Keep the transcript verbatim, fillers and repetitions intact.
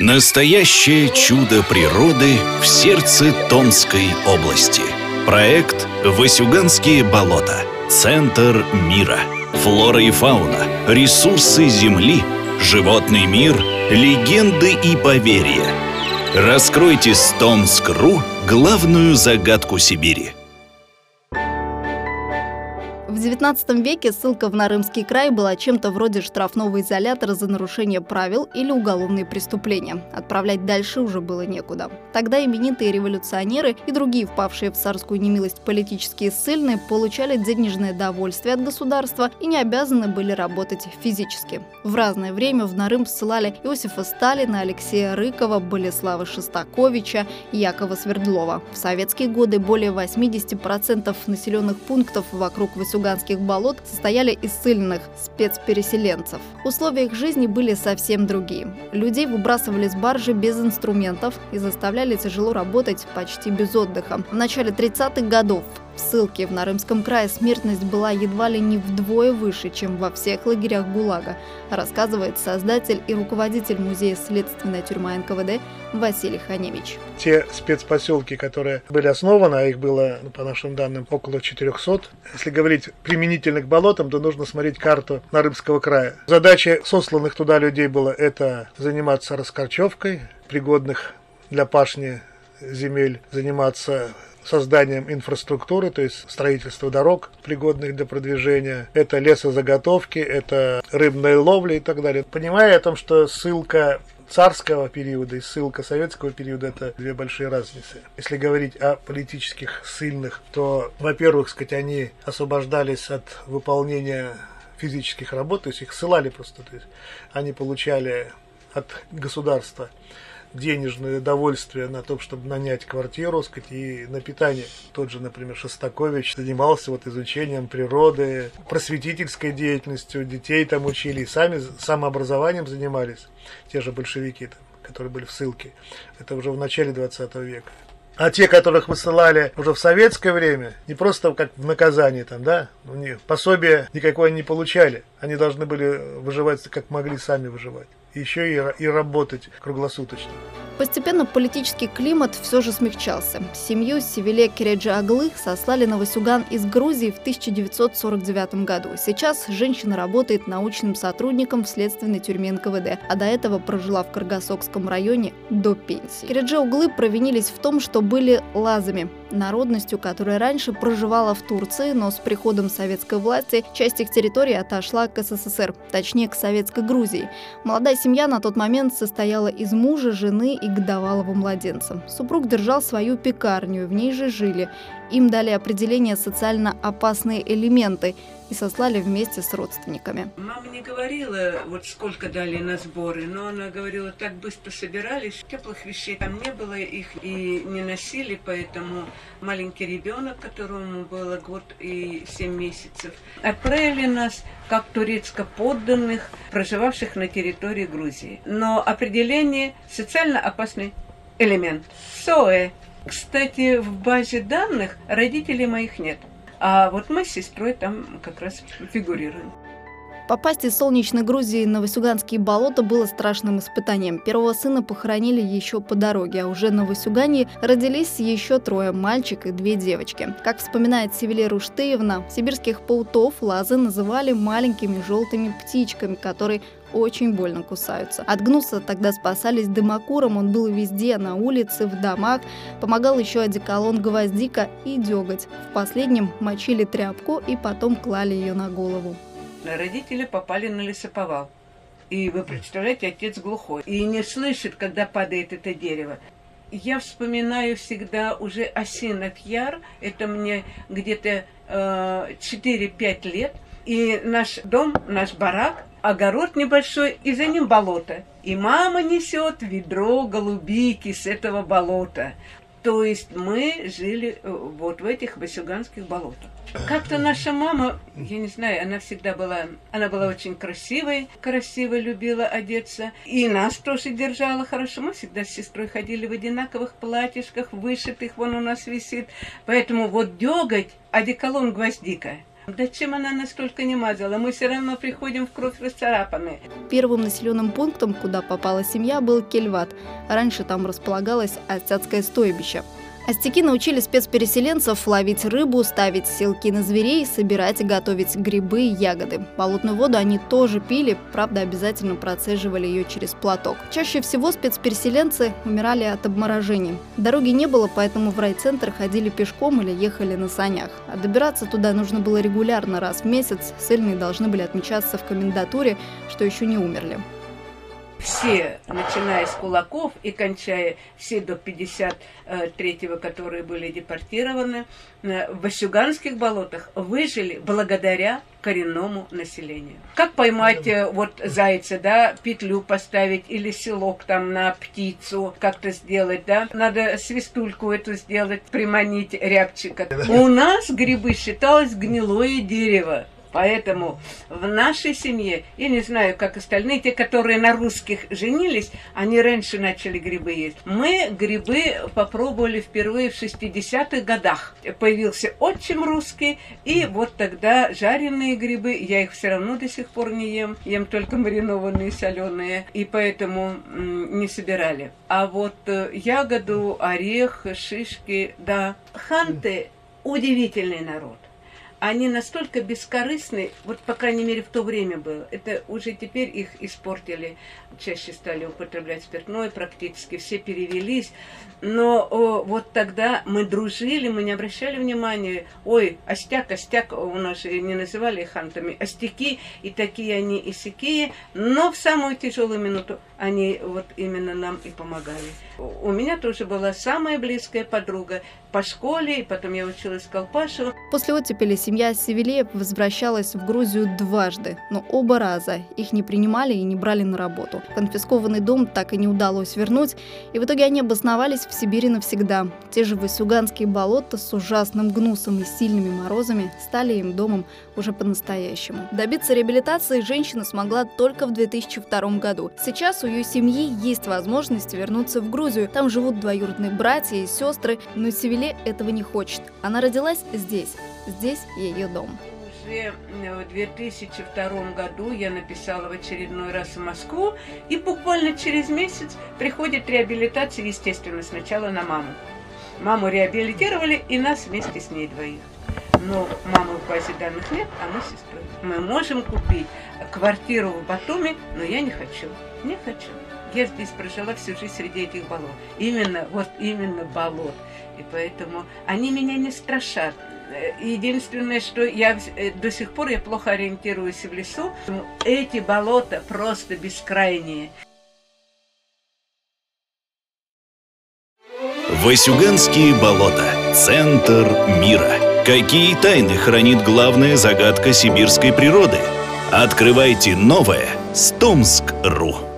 Настоящее чудо природы в сердце Томской области. Проект «Васюганские болота. Центр мира. Флора и фауна. Ресурсы земли. Животный мир. Легенды и поверья». Раскройте с Томск точка ру главную загадку Сибири. В девятнадцатом веке ссылка в Нарымский край была чем-то вроде штрафного изолятора за нарушение правил или уголовные преступления. Отправлять дальше уже было некуда. Тогда именитые революционеры и другие впавшие в царскую немилость политические ссыльные получали денежное довольствие от государства и не обязаны были работать физически. В разное время в Нарым ссылали Иосифа Сталина, Алексея Рыкова, Болеслава Шестаковича, Якова Свердлова. В советские годы более восьмидесяти процентов населенных пунктов вокруг Васюганских болот состояли из ссыльных спецпереселенцев. Условия их жизни были совсем другие. Людей выбрасывали с баржи без инструментов и заставляли тяжело работать почти без отдыха. В начале тридцатых годов в ссылке в Нарымском крае смертность была едва ли не вдвое выше, чем во всех лагерях ГУЛАГа, рассказывает создатель и руководитель музея следственной тюрьмы эн ка вэ дэ Василий Ханевич. Те спецпоселки, которые были основаны, а их было, по нашим данным, около четырёхсот, если говорить применительно к болотам, то нужно смотреть карту Нарымского края. Задача сосланных туда людей была это заниматься раскорчевкой пригодных для пашни земель, заниматься созданием инфраструктуры, то есть строительство дорог, пригодных для продвижения, это лесозаготовки, это рыбная ловля и так далее. Понимая о том, что ссылка царского периода и ссылка советского периода – это две большие разницы. Если говорить о политических ссыльных, то, во-первых, сказать, они освобождались от выполнения физических работ, то есть их ссылали просто, то есть они получали от государства денежное довольствие на то, чтобы нанять квартиру, сказать, и на питание. Тот же, например, Шостакович занимался вот изучением природы, просветительской деятельностью, детей там учили, и сами самообразованием занимались, те же большевики, там, которые были в ссылке. Это уже в начале двадцатого века. А те, которых высылали уже в советское время, не просто как в наказание, там, да, у них пособия никакое не получали. Они должны были выживать, как могли сами выживать. Еще и, и работать круглосуточно. Постепенно политический климат все же смягчался. Семью Севиле Кириджи-Оглы сослали на Васюган из Грузии в тысяча девятьсот сорок девятом году. Сейчас женщина работает научным сотрудником в следственной тюрьме эн ка вэ дэ, а до этого прожила в Каргасокском районе до пенсии. Кириджи-Оглы провинились в том, что были лазами, народностью, которая раньше проживала в Турции, но с приходом советской власти часть их территории отошла к эс эс эс эр, точнее к советской Грузии. Молодая семья на тот момент состояла из мужа, жены и годовалого младенца. Супруг держал свою пекарню, в ней же жили. Им дали определение «социально опасные элементы» и сослали вместе с родственниками. Мама не говорила, вот сколько дали на сборы, но она говорила, так быстро собирались, теплых вещей там не было, их и не носили, поэтому маленький ребенок, которому было год и семь месяцев, отправили нас как турецко-подданных, проживавших на территории Грузии. Но определение «социально опасный элемент» – СОЭ. Кстати, в базе данных родителей моих нет. А вот мы с сестрой там как раз фигурируем. Попасть из солнечной Грузии на Васюганские болота было страшным испытанием. Первого сына похоронили еще по дороге, а уже на Васюгане родились еще трое – мальчик и две девочки. Как вспоминает Севиле Руштыевна, сибирских паутов лазы называли маленькими желтыми птичками, которые очень больно кусаются. От гнуса тогда спасались дымокуром, он был везде, на улице, в домах. Помогал еще одеколон гвоздика и деготь. В последнем мочили тряпку и потом клали ее на голову. Родители попали на лесоповал. И вы представляете, отец глухой. И не слышит, когда падает это дерево. Я вспоминаю всегда уже осинок яр. Это мне где-то э, четыре-пять лет. И наш дом, наш барак, огород небольшой, и за ним болото. И мама несет ведро голубики с этого болота. То есть мы жили вот в этих Васюганских болотах. Как-то наша мама, я не знаю, она всегда была, она была очень красивой, красиво любила одеться. И нас тоже держала хорошо. Мы всегда с сестрой ходили в одинаковых платьишках, вышитых, вон у нас висит. Поэтому вот дёготь, одеколон гвоздика. Да чем она настолько не мазала? Мы все равно приходим в кровь расцарапанные. Первым населенным пунктом, куда попала семья, был Кельват. Раньше там располагалось остяцкое стойбище. Остяки научили спецпереселенцев ловить рыбу, ставить селки на зверей, собирать и готовить грибы и ягоды. Болотную воду они тоже пили, правда, обязательно процеживали ее через платок. Чаще всего спецпереселенцы умирали от обморожения. Дороги не было, поэтому в райцентр ходили пешком или ехали на санях. А добираться туда нужно было регулярно раз в месяц. Ссыльные должны были отмечаться в комендатуре, что еще не умерли. Все, начиная с кулаков и кончая все до пятьдесят третьего, которые были депортированы, в Васюганских болотах выжили благодаря коренному населению. Как поймать вот зайца, да, петлю поставить или селок там на птицу, как-то сделать, да. Надо свистульку эту сделать, приманить рябчика. У нас грибы считалось гнилое дерево. Поэтому в нашей семье, я не знаю, как остальные, те, которые на русских женились, они раньше начали грибы есть. Мы грибы попробовали впервые в шестидесятых годах. Появился отчим русский, и вот тогда жареные грибы, я их все равно до сих пор не ем, ем только маринованные, соленые, и поэтому не собирали. А вот ягоду, орех, шишки, да. Ханты – удивительный народ. Они настолько бескорыстны, вот по крайней мере в то время было, это уже теперь их испортили, чаще стали употреблять спиртное, практически все перевелись, но о, вот тогда мы дружили, мы не обращали внимания, ой, остяк, остяк, у нас же не называли их хантами, остяки, и такие они, и сякие, но в самую тяжелую минуту они вот именно нам и помогали. У меня тоже была самая близкая подруга по школе, и потом я училась в Колпашево. После оттепели семьи Семья Севилеев возвращалась в Грузию дважды, но оба раза их не принимали и не брали на работу. Конфискованный дом так и не удалось вернуть, и в итоге они обосновались в Сибири навсегда. Те же Васюганские болота с ужасным гнусом и сильными морозами стали им домом уже по-настоящему. Добиться реабилитации женщина смогла только в две тысячи втором году. Сейчас у ее семьи есть возможность вернуться в Грузию. Там живут двоюродные братья и сестры, но Севиле этого не хочет. Она родилась здесь. Здесь ее дом. Уже в две тысячи втором году я написала в очередной раз в Москву, и буквально через месяц приходит реабилитация, естественно, сначала на маму. Маму реабилитировали и нас вместе с ней двоих. Но мамы в базе данных нет, а мы с сестрой. Мы можем купить квартиру в Батуми, но я не хочу, не хочу. Я здесь прожила всю жизнь среди этих болот. Именно, вот именно болот. И поэтому они меня не страшат. Единственное, что я до сих пор я плохо ориентируюсь в лесу. Эти болота просто бескрайние. Васюганские болота. Центр мира. Какие тайны хранит главная загадка сибирской природы? Открывайте новое с Томск точка ру.